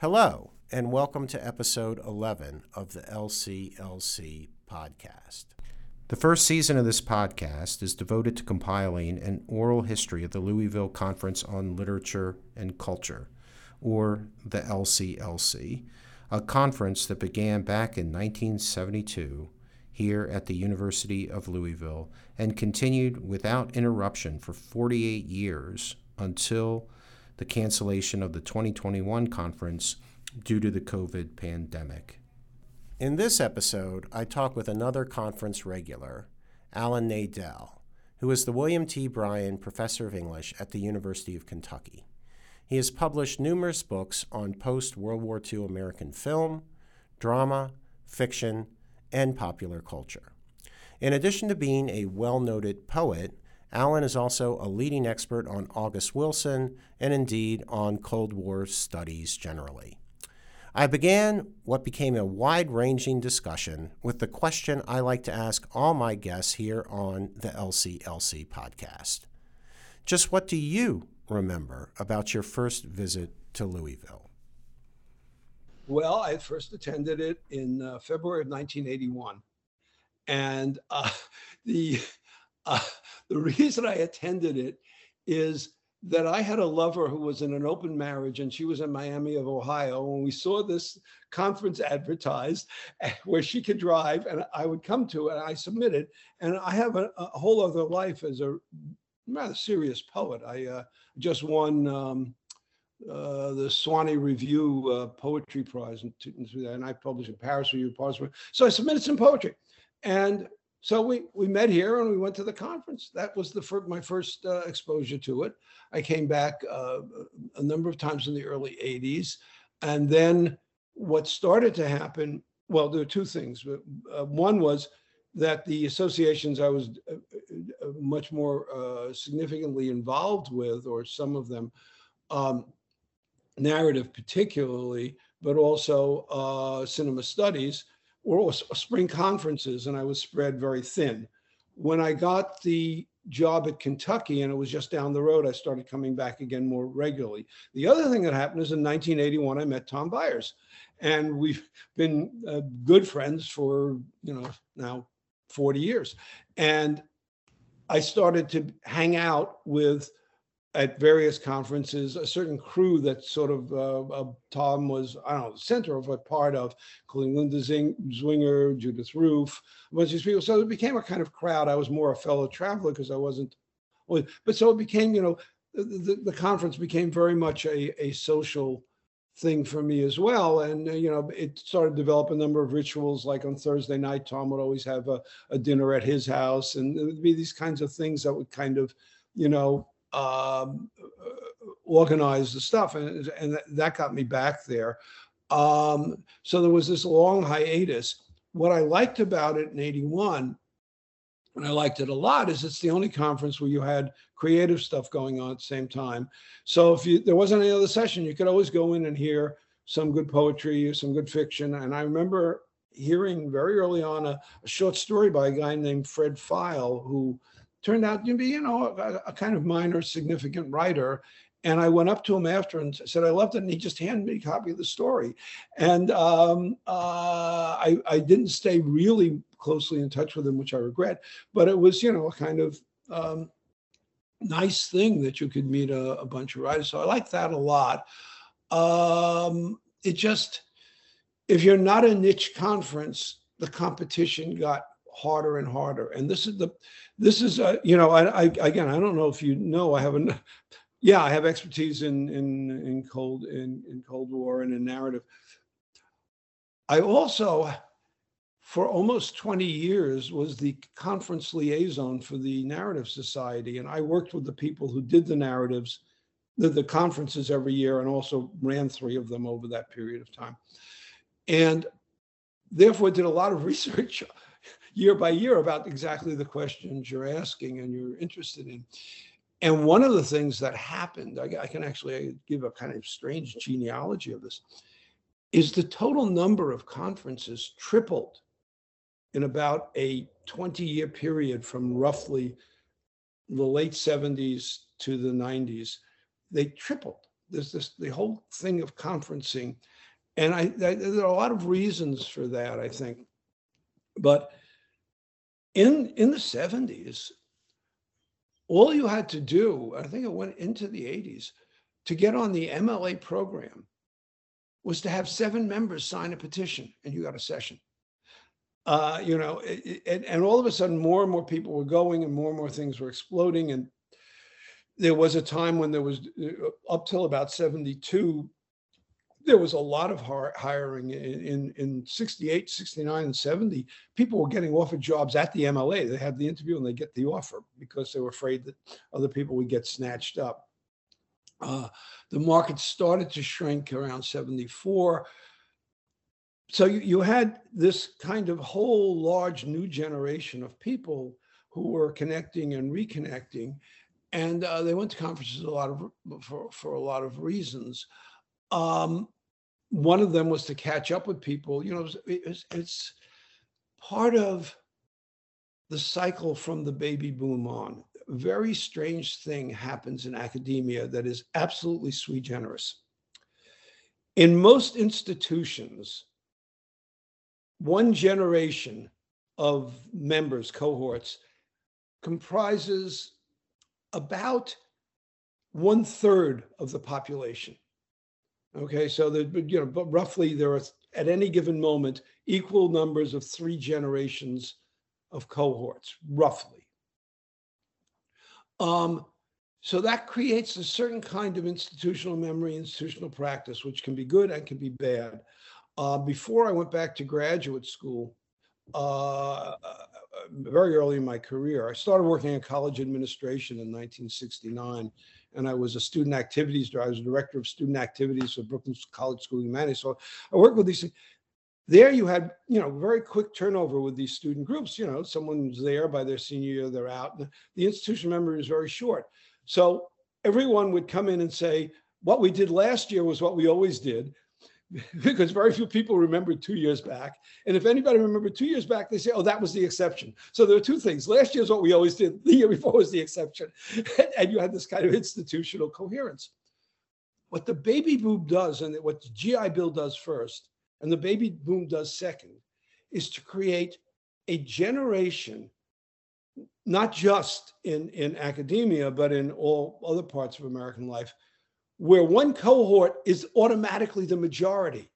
Hello, and welcome to episode 11 of the LCLC podcast. The first season of this podcast is devoted to compiling an oral history of the Louisville Conference on Literature and Culture, or the LCLC, a conference that began back in 1972 here at the University of Louisville and continued without interruption for 48 years until the cancellation of the 2021 conference due to the COVID pandemic. In this episode, I talk with another conference regular, Alan Nadel, who is the William T. Bryan Professor of English at the University of Kentucky. He has published numerous books on post-World War II American film, drama, fiction, and popular culture. In addition to being a well-noted poet, Alan is also a leading expert on August Wilson and indeed on Cold War studies generally. I began what became a wide-ranging discussion with the question I like to ask all my guests here on the LCLC podcast. Just what do you remember about your first visit to Louisville? Well, I first attended it in February of 1981. And the reason I attended it is that I had a lover who was in an open marriage, and she was in Miami of Ohio, and we saw this conference advertised where she could drive, and I would come to it, and I submitted. And I have a whole other life as a rather serious poet. I just won the Swanee Review Poetry Prize, and I published a Paris Review. So I submitted some poetry. And so we met here and we went to the conference. That was my first exposure to it. I came back a number of times in the early 80s. And then what started to happen, well, there were two things. One was that the associations I was much more significantly involved with, or some of them, narrative particularly, but also cinema studies, or spring conferences, and I was spread very thin. When I got the job at Kentucky, and it was just down the road, I started coming back again more regularly. The other thing that happened is in 1981, I met Tom Byers, and we've been good friends for, now 40 years. And I started to hang out with, at various conferences, a certain crew that sort of Tom was, the center of, but part of, including Linda Zwinger, Judith Roof, a bunch of these people. So it became a kind of crowd. I was more a fellow traveler because I wasn't, but so it became, the conference became very much a social thing for me as well. And, it started to develop a number of rituals, like on Thursday night, Tom would always have a dinner at his house. And there would be these kinds of things that would kind of, organize the stuff, and that got me back there. So there was this long hiatus. What I liked about it in 81, and I liked it a lot, is it's the only conference where you had creative stuff going on at the same time. So if there wasn't any other session, you could always go in and hear some good poetry or some good fiction. And I remember hearing very early on a short story by a guy named Fred File, who turned out to be, a kind of minor significant writer. And I went up to him after and said, I loved it. And he just handed me a copy of the story. And I didn't stay really closely in touch with him, which I regret, but it was, a kind of nice thing that you could meet a bunch of writers. So I like that a lot. If you're not a niche conference, the competition got harder and harder. And I don't know if I have expertise in Cold War and in narrative. I also, for almost 20 years, was the conference liaison for the Narrative Society. And I worked with the people who did the narratives, the conferences every year, and also ran three of them over that period of time. And therefore did a lot of research year by year about exactly the questions you're asking and you're interested in. And one of the things that happened, I can actually give a kind of strange genealogy of this, is the total number of conferences tripled in about a 20-year period from roughly the late 70s to the 90s. They tripled. there's this, the whole thing of conferencing. And there are a lot of reasons for that, I think. But in the 70s, all you had to do, I think it went into the 80s, to get on the MLA program was to have 7 members sign a petition, and you got a session. You know, and all of a sudden, more and more people were going, and more things were exploding. And there was a time when there was, up till about 72, there was a lot of hiring in 68, 69, and 70. People were getting offered jobs at the MLA. They had the interview and they get the offer because they were afraid that other people would get snatched up. The market started to shrink around 74. So you had this kind of whole large new generation of people who were connecting and reconnecting. And they went to conferences for a lot of reasons. One of them was to catch up with people. You know, it's part of the cycle from the baby boom on. A very strange thing happens in academia that is absolutely sui generis. In most institutions, one generation of members, cohorts, comprises about 1/3 of the population. Okay, so but roughly there are at any given moment equal numbers of 3 generations of cohorts, roughly. So that creates a certain kind of institutional memory, institutional practice, which can be good and can be bad. Before I went back to graduate school, very early in my career, I started working in college administration in 1969. And I was a student activities director. I was director of student activities for Brooklyn College School of Humanity. So I worked with these. There you had, very quick turnover with these student groups. You know, someone's there by their senior year, they're out. And the institutional memory is very short. So everyone would come in and say, what we did last year was what we always did, because very few people remembered 2 years back. And if anybody remembered 2 years back, they say, oh, that was the exception. So there are two things. Last year's what we always did. The year before was the exception. And you had this kind of institutional coherence. What the baby boom does, and what the GI Bill does first, and the baby boom does second, is to create a generation, not just in academia, but in all other parts of American life, where one cohort is automatically the majority.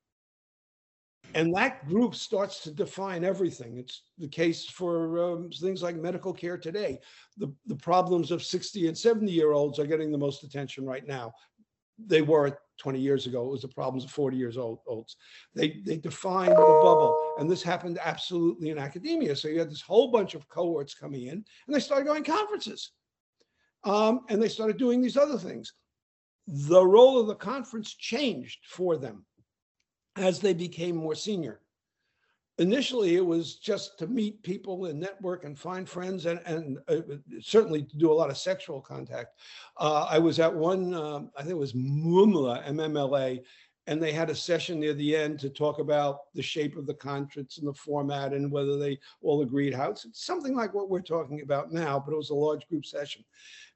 And that group starts to define everything. It's the case for things like medical care today. The problems of 60 and 70-year-olds are getting the most attention right now. They were 20 years ago. It was the problems of 40-year-olds. They defined the bubble. And this happened absolutely in academia. So you had this whole bunch of cohorts coming in, and they started going to conferences. And they started doing these other things. The role of the conference changed for them as they became more senior. Initially, it was just to meet people and network and find friends, and certainly to do a lot of sexual contact. I was at one, I think it was MMLA, and they had a session near the end to talk about the shape of the conference and the format and whether they all agreed how. It's something like what we're talking about now, but it was a large group session.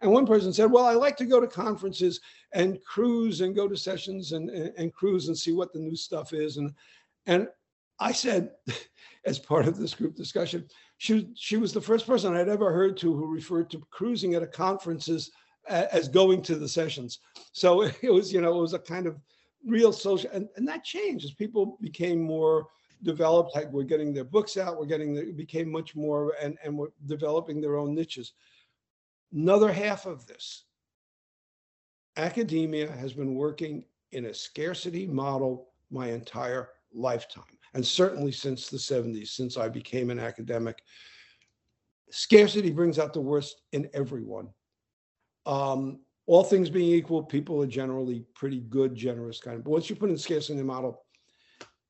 And one person said, well, I like to go to conferences and cruise and go to sessions and cruise and see what the new stuff is. And I said, as part of this group discussion, she was the first person I'd ever heard to who referred to cruising at a conference as going to the sessions. So it was, it was a kind of real social, and that changed as people became more developed, like we're getting their books out, became much more, and were developing their own niches. Another half of this, academia has been working in a scarcity model my entire lifetime, and certainly since the 70s, since I became an academic. Scarcity brings out the worst in everyone. All things being equal, people are generally pretty good, generous kind of. But once you put in scarcity model,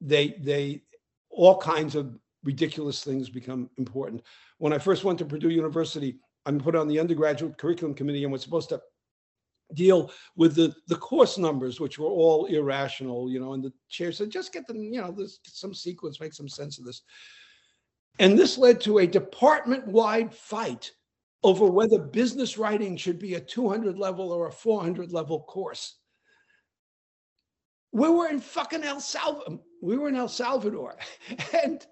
they all kinds of ridiculous things become important. When I first went to Purdue University, I'm put on the undergraduate curriculum committee and was supposed to deal with the course numbers, which were all irrational, and the chair said, just get them, there's some sequence, make some sense of this. And this led to a department-wide fight over whether business writing should be a 200-level or a 400-level course. We were in fucking El Salvador. We were in El Salvador, and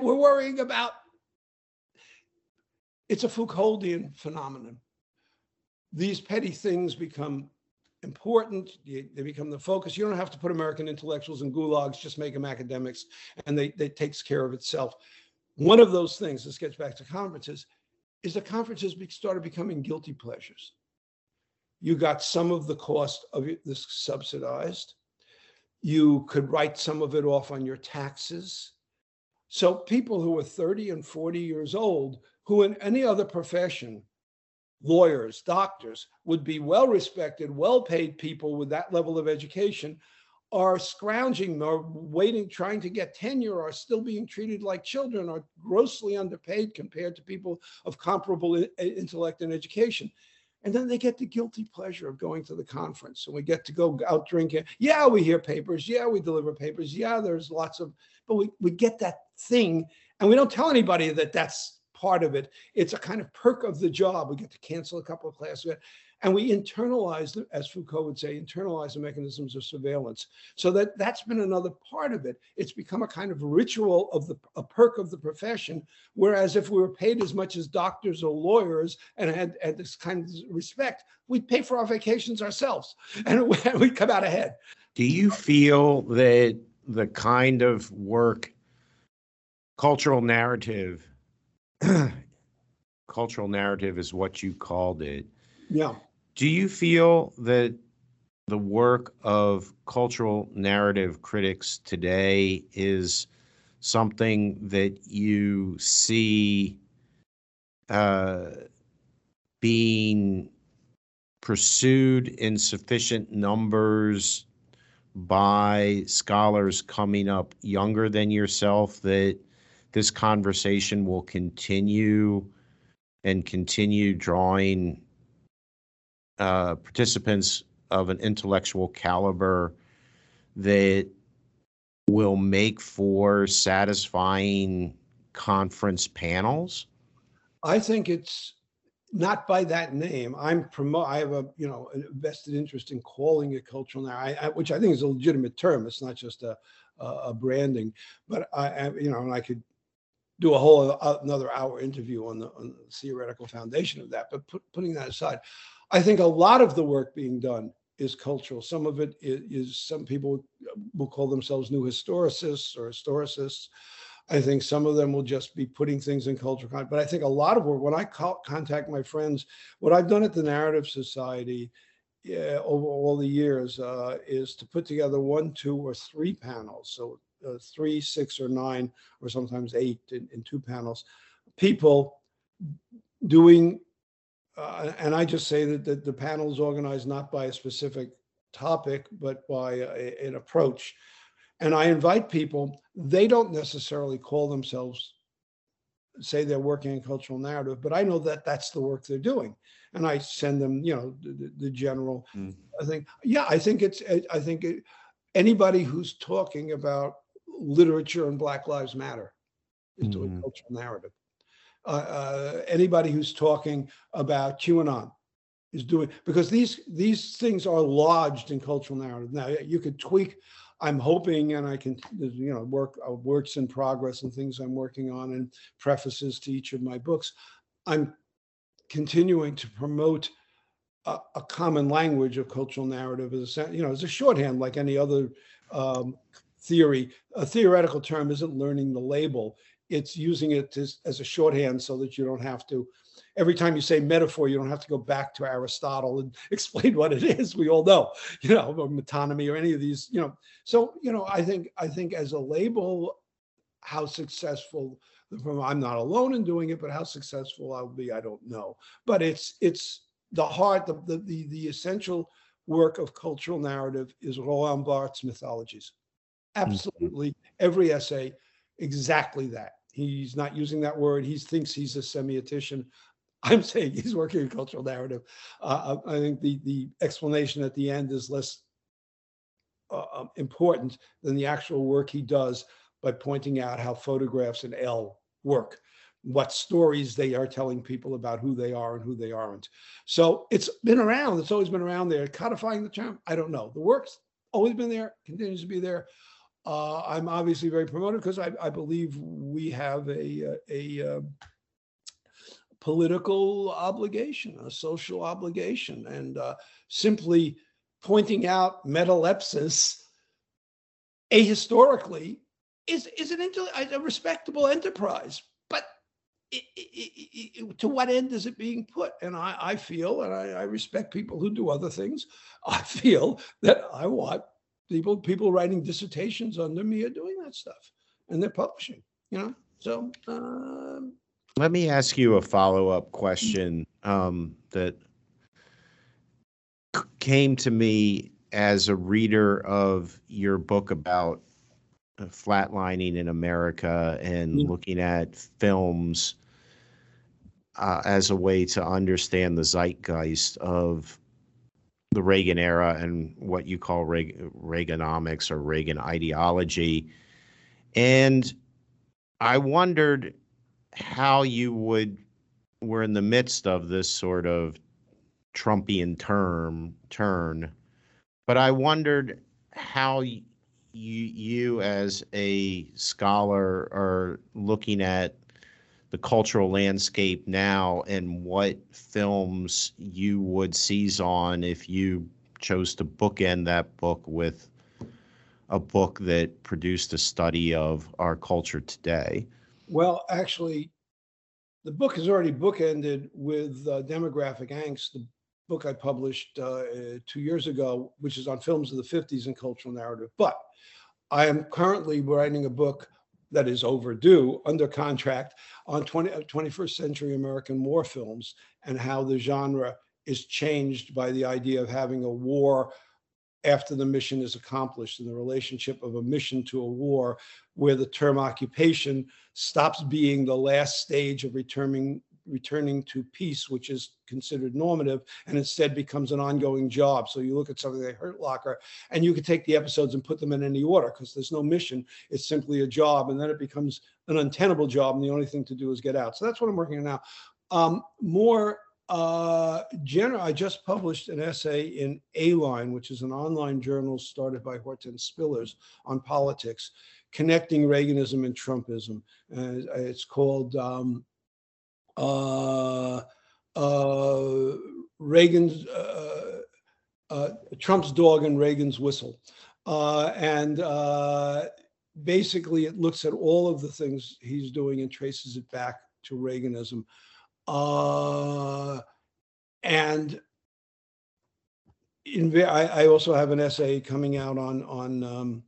we're worrying about. It's a Foucauldian phenomenon. These petty things become important. They become the focus. You don't have to put American intellectuals in gulags. Just make them academics, and they takes care of itself. One of those things, this gets back to conferences, is the conferences started becoming guilty pleasures. You got some of the cost of this subsidized. You could write some of it off on your taxes. So people who are 30 and 40 years old, who in any other profession, lawyers, doctors, would be well-respected, well-paid people with that level of education, are scrounging or waiting, trying to get tenure, are still being treated like children, are grossly underpaid compared to people of comparable intellect and education. And then they get the guilty pleasure of going to the conference, and we get to go out drinking. Yeah, we hear papers. Yeah, we deliver papers. Yeah, there's lots of, but we get that thing, and we don't tell anybody that that's part of it. It's a kind of perk of the job. We get to cancel a couple of classes, and we internalize, as Foucault would say, internalize the mechanisms of surveillance. So that's been another part of it. It's become a kind of ritual of a perk of the profession, whereas if we were paid as much as doctors or lawyers and had this kind of respect, we'd pay for our vacations ourselves, and we'd come out ahead. Do you feel that the kind of work, cultural narrative is what you called it. Yeah. Do you feel that the work of cultural narrative critics today is something that you see being pursued in sufficient numbers by scholars coming up younger than yourself, that this conversation will continue drawing participants of an intellectual caliber that will make for satisfying conference panels? I think it's not by that name. I have a vested interest in calling it cultural narrative, which I think is a legitimate term. It's not just a branding, but I could do a whole another hour interview on the theoretical foundation of that. But putting that aside, I think a lot of the work being done is cultural. Some of it is, some people will call themselves new historicists or historicists. I think some of them will just be putting things in cultural. But I think a lot of work, when I contact my friends, what I've done at the Narrative Society over all the years is to put together 1, 2, or 3 panels. So 3, 6, or 9, or sometimes 8 in 2 panels, people doing, and I just say that the panel is organized not by a specific topic, but by an approach. And I invite people, they don't necessarily call themselves, say they're working in cultural narrative, but I know that that's the work they're doing. And I send them, the general thing. Yeah, I think anybody who's talking about literature and Black Lives Matter is doing cultural narrative. Anybody who's talking about QAnon is doing, because these things are lodged in cultural narrative. Now you could tweak. I'm hoping, and I can, works in progress and things I'm working on and prefaces to each of my books. I'm continuing to promote a common language of cultural narrative as a, as a shorthand, like any other theory. A theoretical term isn't learning the label. It's using it as a shorthand so that you don't have to, every time you say metaphor, you don't have to go back to Aristotle and explain what it is. We all know, or metonymy or any of these, So, I think as a label, how successful, I'm not alone in doing it, but how successful I'll be, I don't know. But it's the heart, the essential work of cultural narrative is Roland Barthes' mythologies. Absolutely, every essay, exactly that. He's not using that word. He thinks he's a semiotician. I'm saying he's working in cultural narrative. I think the explanation at the end is less important than the actual work he does by pointing out how photographs in L work, what stories they are telling people about who they are and who they aren't. So it's been around. It's always been around there. Codifying the term, I don't know. The work's always been there, continues to be there. I'm obviously very promotive because I believe we have a political obligation, a social obligation, and simply pointing out metalepsis ahistorically is a respectable enterprise. But to what end is it being put? And I feel, and I respect people who do other things, I feel that I want people writing dissertations under me are doing that stuff, and they're publishing, you know? So let me ask you a follow-up question that came to me as a reader of your book about flatlining in America and looking at films as a way to understand the zeitgeist of the Reagan era and what you call Reaganomics or Reagan ideology. And I wondered how you would, we're in the midst of this sort of Trumpian turn, but I wondered how you as a scholar are looking at the cultural landscape now and what films you would seize on if you chose to bookend that book with a book that produced a study of our culture today. Well, actually, the book is already bookended with Demographic Angst, the book I published 2 years ago, which is on films of the 50s and cultural narrative. But I am currently writing a book that is overdue, under contract, on 21st century American war films and how the genre is changed by the idea of having a war after the mission is accomplished, and the relationship of a mission to a war where the term occupation stops being the last stage of returning to peace, which is considered normative, and instead becomes an ongoing job. So you look at something like Hurt Locker, and you can take the episodes and put them in any order because there's no mission. It's simply a job, and then it becomes an untenable job, and the only thing to do is get out. So that's what I'm working on now. More general, I just published an essay in A-Line, which is an online journal started by Hortense Spillers, on politics, connecting Reaganism and Trumpism. It's called Trump's Dog and Reagan's Whistle. And basically it looks at all of the things he's doing and traces it back to Reaganism. And I also have an essay coming out on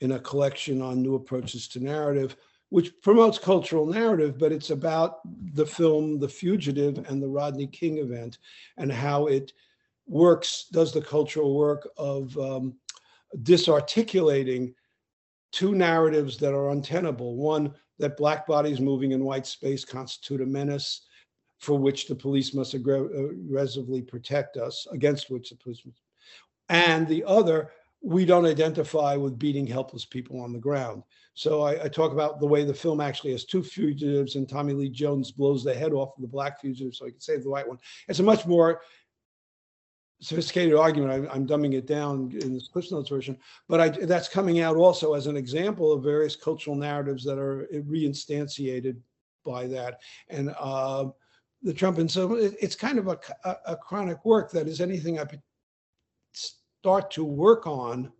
in a collection on new approaches to narrative, which promotes cultural narrative, but it's about the film The Fugitive and the Rodney King event and how it works, does the cultural work of disarticulating two narratives that are untenable. One, that black bodies moving in white space constitute a menace for which the police must aggressively protect us, against which the police must. And the other, we don't identify with beating helpless people on the ground. So I talk about the way the film actually has two fugitives, and Tommy Lee Jones blows the head off of the black fugitive so he can save the white one. It's a much more sophisticated argument. I'm dumbing it down in this Cliff Notes version, but that's coming out also as an example of various cultural narratives that are reinstantiated by that. And the Trump, and so it's kind of a chronic work that is anything I start to work on,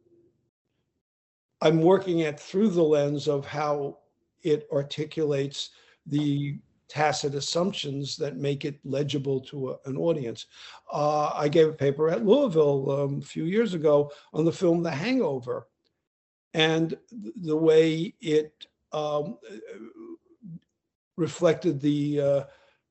I'm working at through the lens of how it articulates the tacit assumptions that make it legible to an audience. I gave a paper at Louisville a few years ago on the film The Hangover and the way it reflected the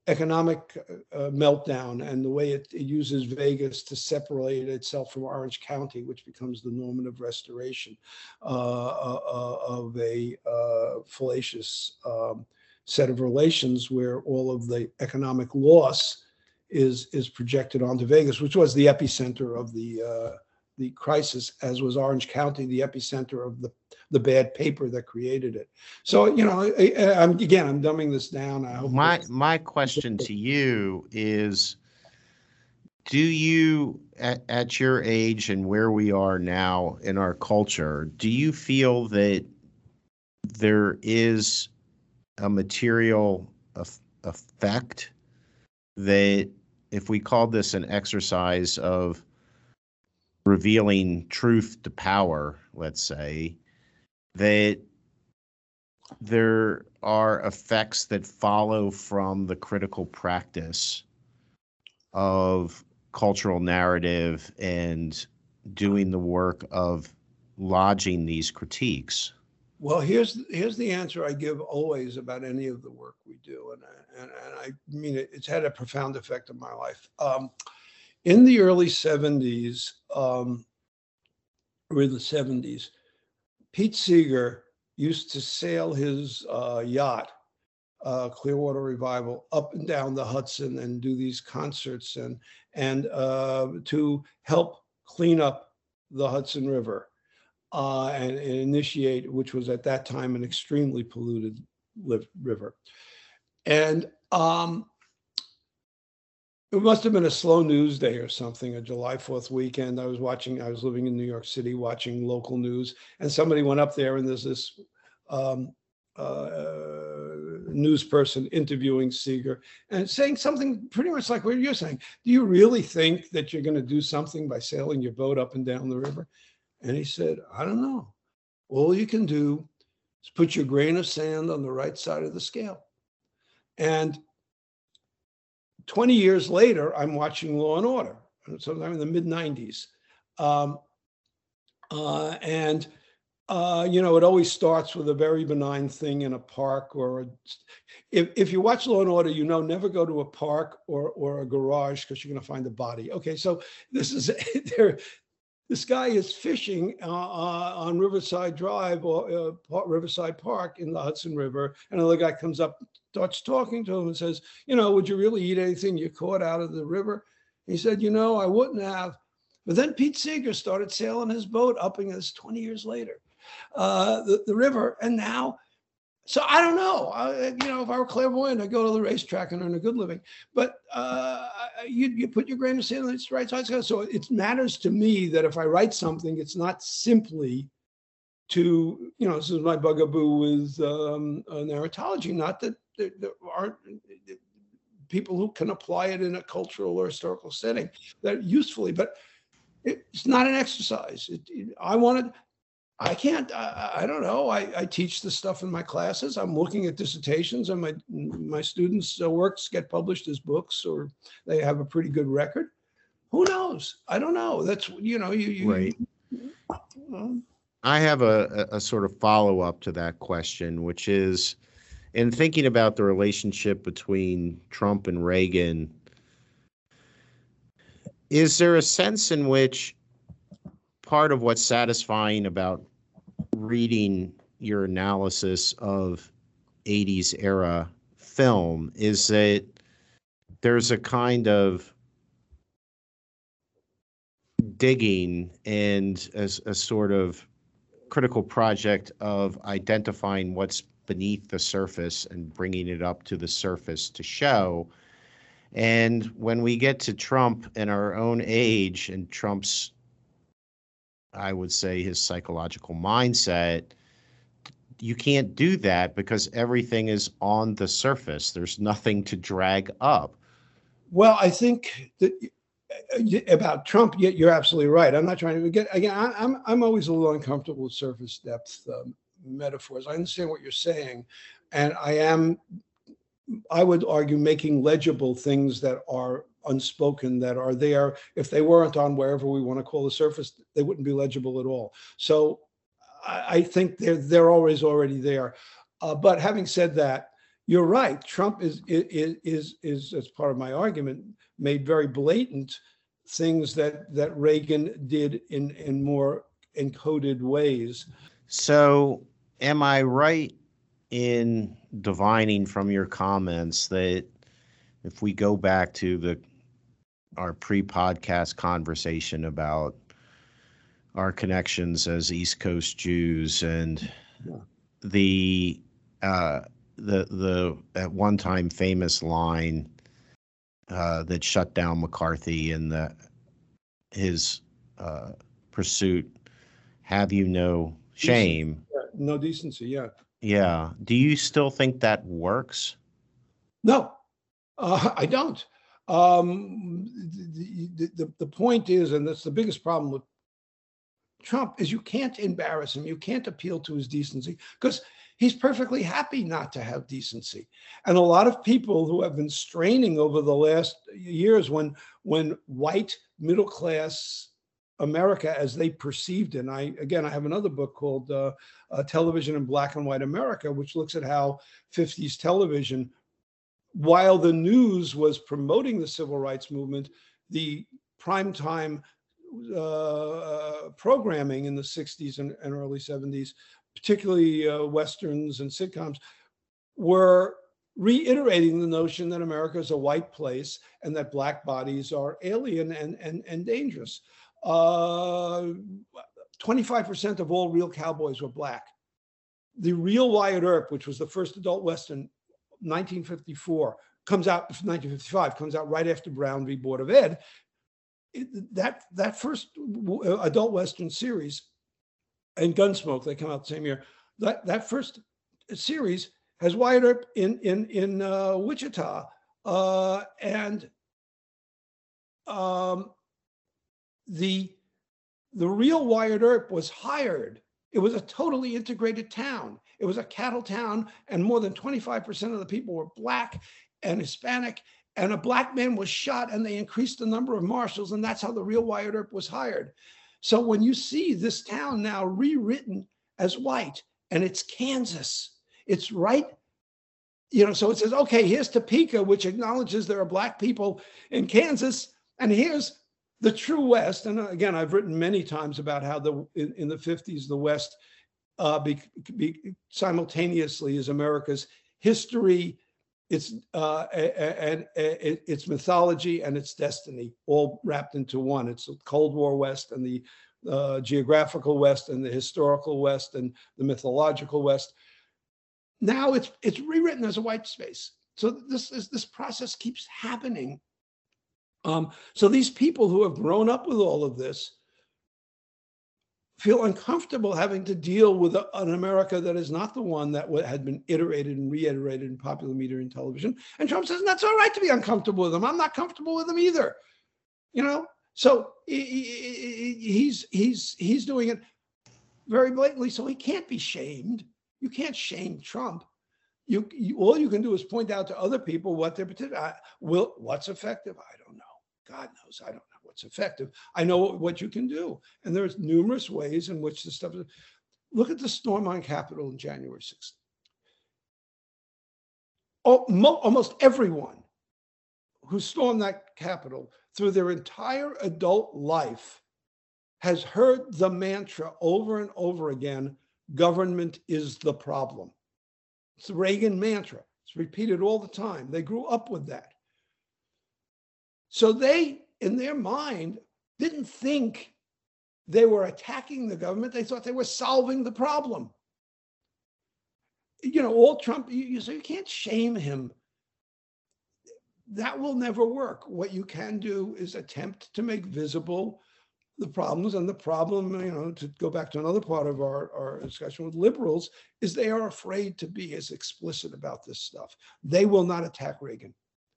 economic meltdown and the way it uses Vegas to separate itself from Orange County, which becomes the normative restoration of a fallacious set of relations where all of the economic loss is projected onto Vegas, which was the epicenter of the crisis, as was Orange County, the epicenter of the bad paper that created it. So, you know, I'm dumbing this down. My question to you is Do you, at your age and where we are now in our culture, do you feel that there is a material effect that if we called this an exercise of revealing truth to power, let's say, that there are effects that follow from the critical practice of cultural narrative and doing the work of lodging these critiques? Well, here's the answer I give always about any of the work we do, and I mean it, it's had a profound effect on my life. In the early 70s, or in the 70s, Pete Seeger used to sail his yacht, Clearwater Revival, up and down the Hudson and do these concerts and to help clean up the Hudson River and initiate, which was at that time an extremely polluted river. And it must have been a slow news day or something, a July 4th weekend. I was living in New York City, watching local news, and somebody went up there and there's this news person interviewing Seeger and saying something pretty much like what you're saying. Do you really think that you're going to do something by sailing your boat up and down the river? And he said, I don't know. All you can do is put your grain of sand on the right side of the scale. And 20 years later, I'm watching Law and Order, sometime in the mid-90s. You know, it always starts with a very benign thing in a park or if you watch Law and Order, you know, never go to a park or a garage because you're going to find a body. Okay, so this is this guy is fishing on Riverside Drive or Riverside Park in the Hudson River. And another guy comes up, starts talking to him and says, you know, would you really eat anything you caught out of the river? He said, you know, I wouldn't have. But then Pete Seeger started sailing his boat up, and this 20 years later, the river. And now, so I don't know, you know, if I were clairvoyant, I'd go to the racetrack and earn a good living. But you put your grain of sand on its right side. So it matters to me that if I write something, it's not simply to, you know, this is my bugaboo with narratology, not that there aren't people who can apply it in a cultural or historical setting that usefully, but it's not an exercise. I don't know. I teach this stuff in my classes. I'm looking at dissertations, and my students' works get published as books, or they have a pretty good record. Who knows? I don't know. That's, you know, right. I have a sort of follow-up to that question, which is, in thinking about the relationship between Trump and Reagan, is there a sense in which part of what's satisfying about reading your analysis of 80s era film is that there's a kind of digging and a sort of critical project of identifying what's beneath the surface and bringing it up to the surface to show. And when we get to Trump and our own age and Trump's, I would say, his psychological mindset, you can't do that because everything is on the surface. There's nothing to drag up. Well, I think that about Trump, you're absolutely right. I'm not trying to get, again, I'm always a little uncomfortable with surface depth metaphors. I understand what you're saying. And I would argue, making legible things that are unspoken, that are there. If they weren't on wherever we want to call the surface, they wouldn't be legible at all. So I think they're always already there. But having said that, you're right. Trump is as part of my argument, made very blatant things that Reagan did in more encoded ways. So am I right in divining from your comments that if we go back to our pre-podcast conversation about our connections as East Coast Jews and the at one time famous line that shut down McCarthy and his pursuit, have you no shame? No decency, yeah. Yeah. Do you still think that works? No, I don't. The point is, and that's the biggest problem with Trump, is you can't embarrass him. You can't appeal to his decency because he's perfectly happy not to have decency. And a lot of people who have been straining over the last years when white middle class America, as they perceived, and I have another book called Television in Black and White America, which looks at how 50s television, while the news was promoting the civil rights movement, the primetime programming in the 60s and early 70s, particularly Westerns and sitcoms, were reiterating the notion that America is a white place and that black bodies are alien and dangerous. 25% of all real cowboys were black. The real Wyatt Earp, which was the first adult Western, 1954, comes out, 1955, comes out right after Brown v. Board of Ed. That first adult Western series and Gunsmoke, they come out the same year. That first series has Wyatt Earp in Wichita. The real Wyatt Earp was hired. It was a totally integrated town. It was a cattle town, and more than 25% of the people were black and Hispanic, and a black man was shot, and they increased the number of marshals, and that's how the real Wyatt Earp was hired. So when you see this town now rewritten as white, and it's Kansas, it's right, so it says, okay, here's Topeka, which acknowledges there are black people in Kansas, and here's the true West. And again, I've written many times about how in the 50s, the West simultaneously is America's history, its mythology, and its destiny, all wrapped into one. It's the Cold War West and the geographical West and the historical West and the mythological West. Now it's rewritten as a white space. So this process keeps happening. So these people who have grown up with all of this feel uncomfortable having to deal with an America that is not the one that had been iterated and reiterated in popular media and television. And Trump says, that's all right to be uncomfortable with them. I'm not comfortable with them either. So he's doing it very blatantly. So he can't be shamed. You can't shame Trump. All you can do is point out to other people what their particular will. What's effective? I don't know. God knows. I don't know what's effective. I know what you can do, and there's numerous ways in which this stuff. Look at the storm on Capitol on January 6th. Almost everyone who stormed that Capitol through their entire adult life has heard the mantra over and over again: government is the problem. It's the Reagan mantra. It's repeated all the time. They grew up with that. So they, in their mind, didn't think they were attacking the government. They thought they were solving the problem. All Trump, so you can't shame him. That will never work. What you can do is attempt to make visible the problems, and the problem, to go back to another part of our discussion with liberals, is they are afraid to be as explicit about this stuff. They will not attack Reagan.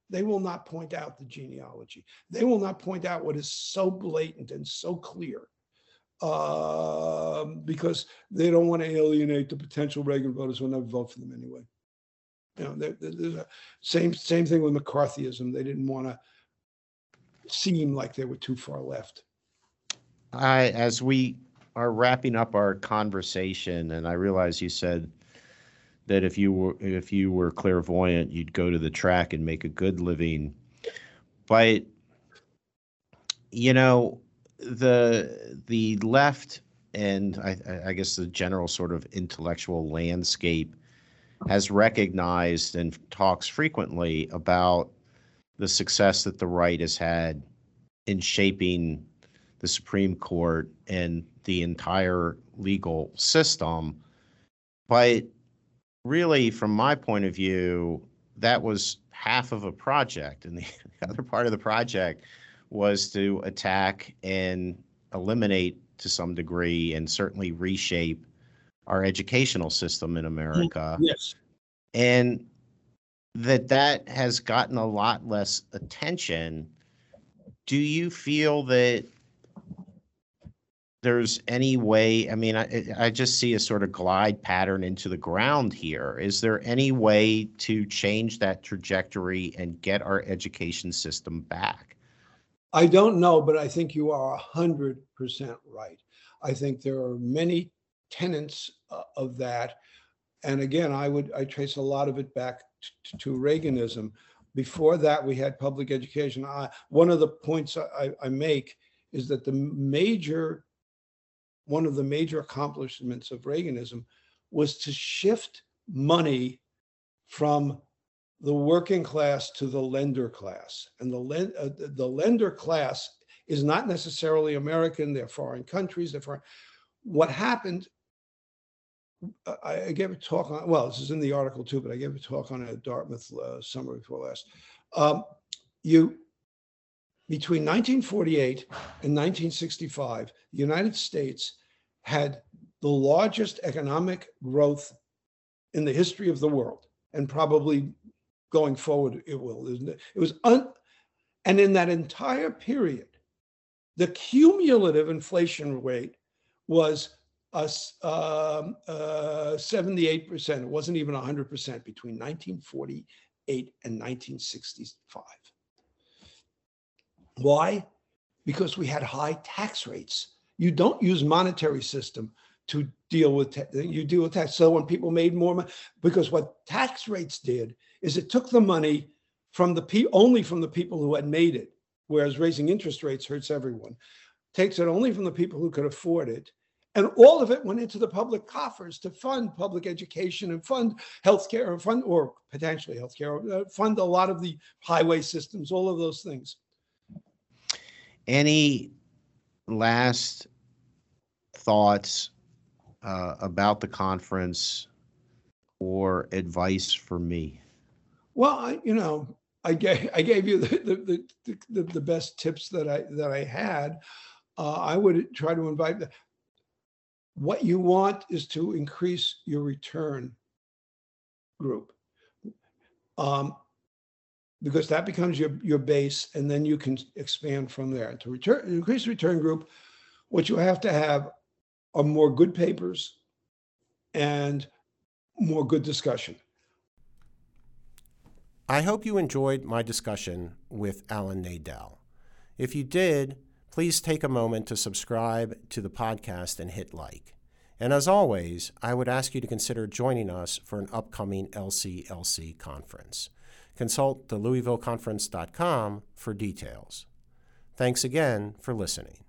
They will not point out the genealogy. They will not point out what is so blatant and so clear, because they don't want to alienate the potential Reagan voters who will never vote for them anyway. There's a same thing with McCarthyism. They didn't want to seem like they were too far left. As we are wrapping up our conversation, and I realize you said that if you were clairvoyant, you'd go to the track and make a good living. But the left, and I guess the general sort of intellectual landscape, has recognized and talks frequently about the success that the right has had in shaping the Supreme Court and the entire legal system. But really, from my point of view, that was half of a project, and the other part of the project was to attack and eliminate to some degree and certainly reshape our educational system in America. Yes. And that has gotten a lot less attention. Do you feel that there's any way, I mean, I just see a sort of glide pattern into the ground here. Is there any way to change that trajectory and get our education system back? I don't know, but I think you are 100% right. I think there are many tenets of that. And again, I trace a lot of it back to Reaganism. Before that, we had public education. One of the points I make is that one of the major accomplishments of Reaganism was to shift money from the working class to the lender class. And the lender class is not necessarily American, they're foreign countries, What happened, I gave a talk on, well, this is in the article too, but I gave a talk on it at Dartmouth summer before last. Between 1948 and 1965, the United States had the largest economic growth in the history of the world, and probably going forward it will. It was and in that entire period, the cumulative inflation rate was 78%. It wasn't even 100% between 1948 and 1965. Why? Because we had high tax rates. You don't use monetary system to deal with you deal with tax. So when people made more money, because what tax rates did is it took the money from only from the people who had made it, whereas raising interest rates hurts everyone. Takes it only from the people who could afford it, and all of it went into the public coffers to fund public education and fund healthcare, or potentially healthcare, fund a lot of the highway systems, all of those things. Any last thoughts about the conference or advice for me? Well, I gave you the best tips that I had. I would try to invite what you want is to increase your return group. Because that becomes your base, and then you can expand from there. To increase the return group, what you have to have are more good papers and more good discussion. I hope you enjoyed my discussion with Alan Nadel. If you did, please take a moment to subscribe to the podcast and hit like. And as always, I would ask you to consider joining us for an upcoming LCLC conference. Consult the LouisvilleConference.com for details. Thanks again for listening.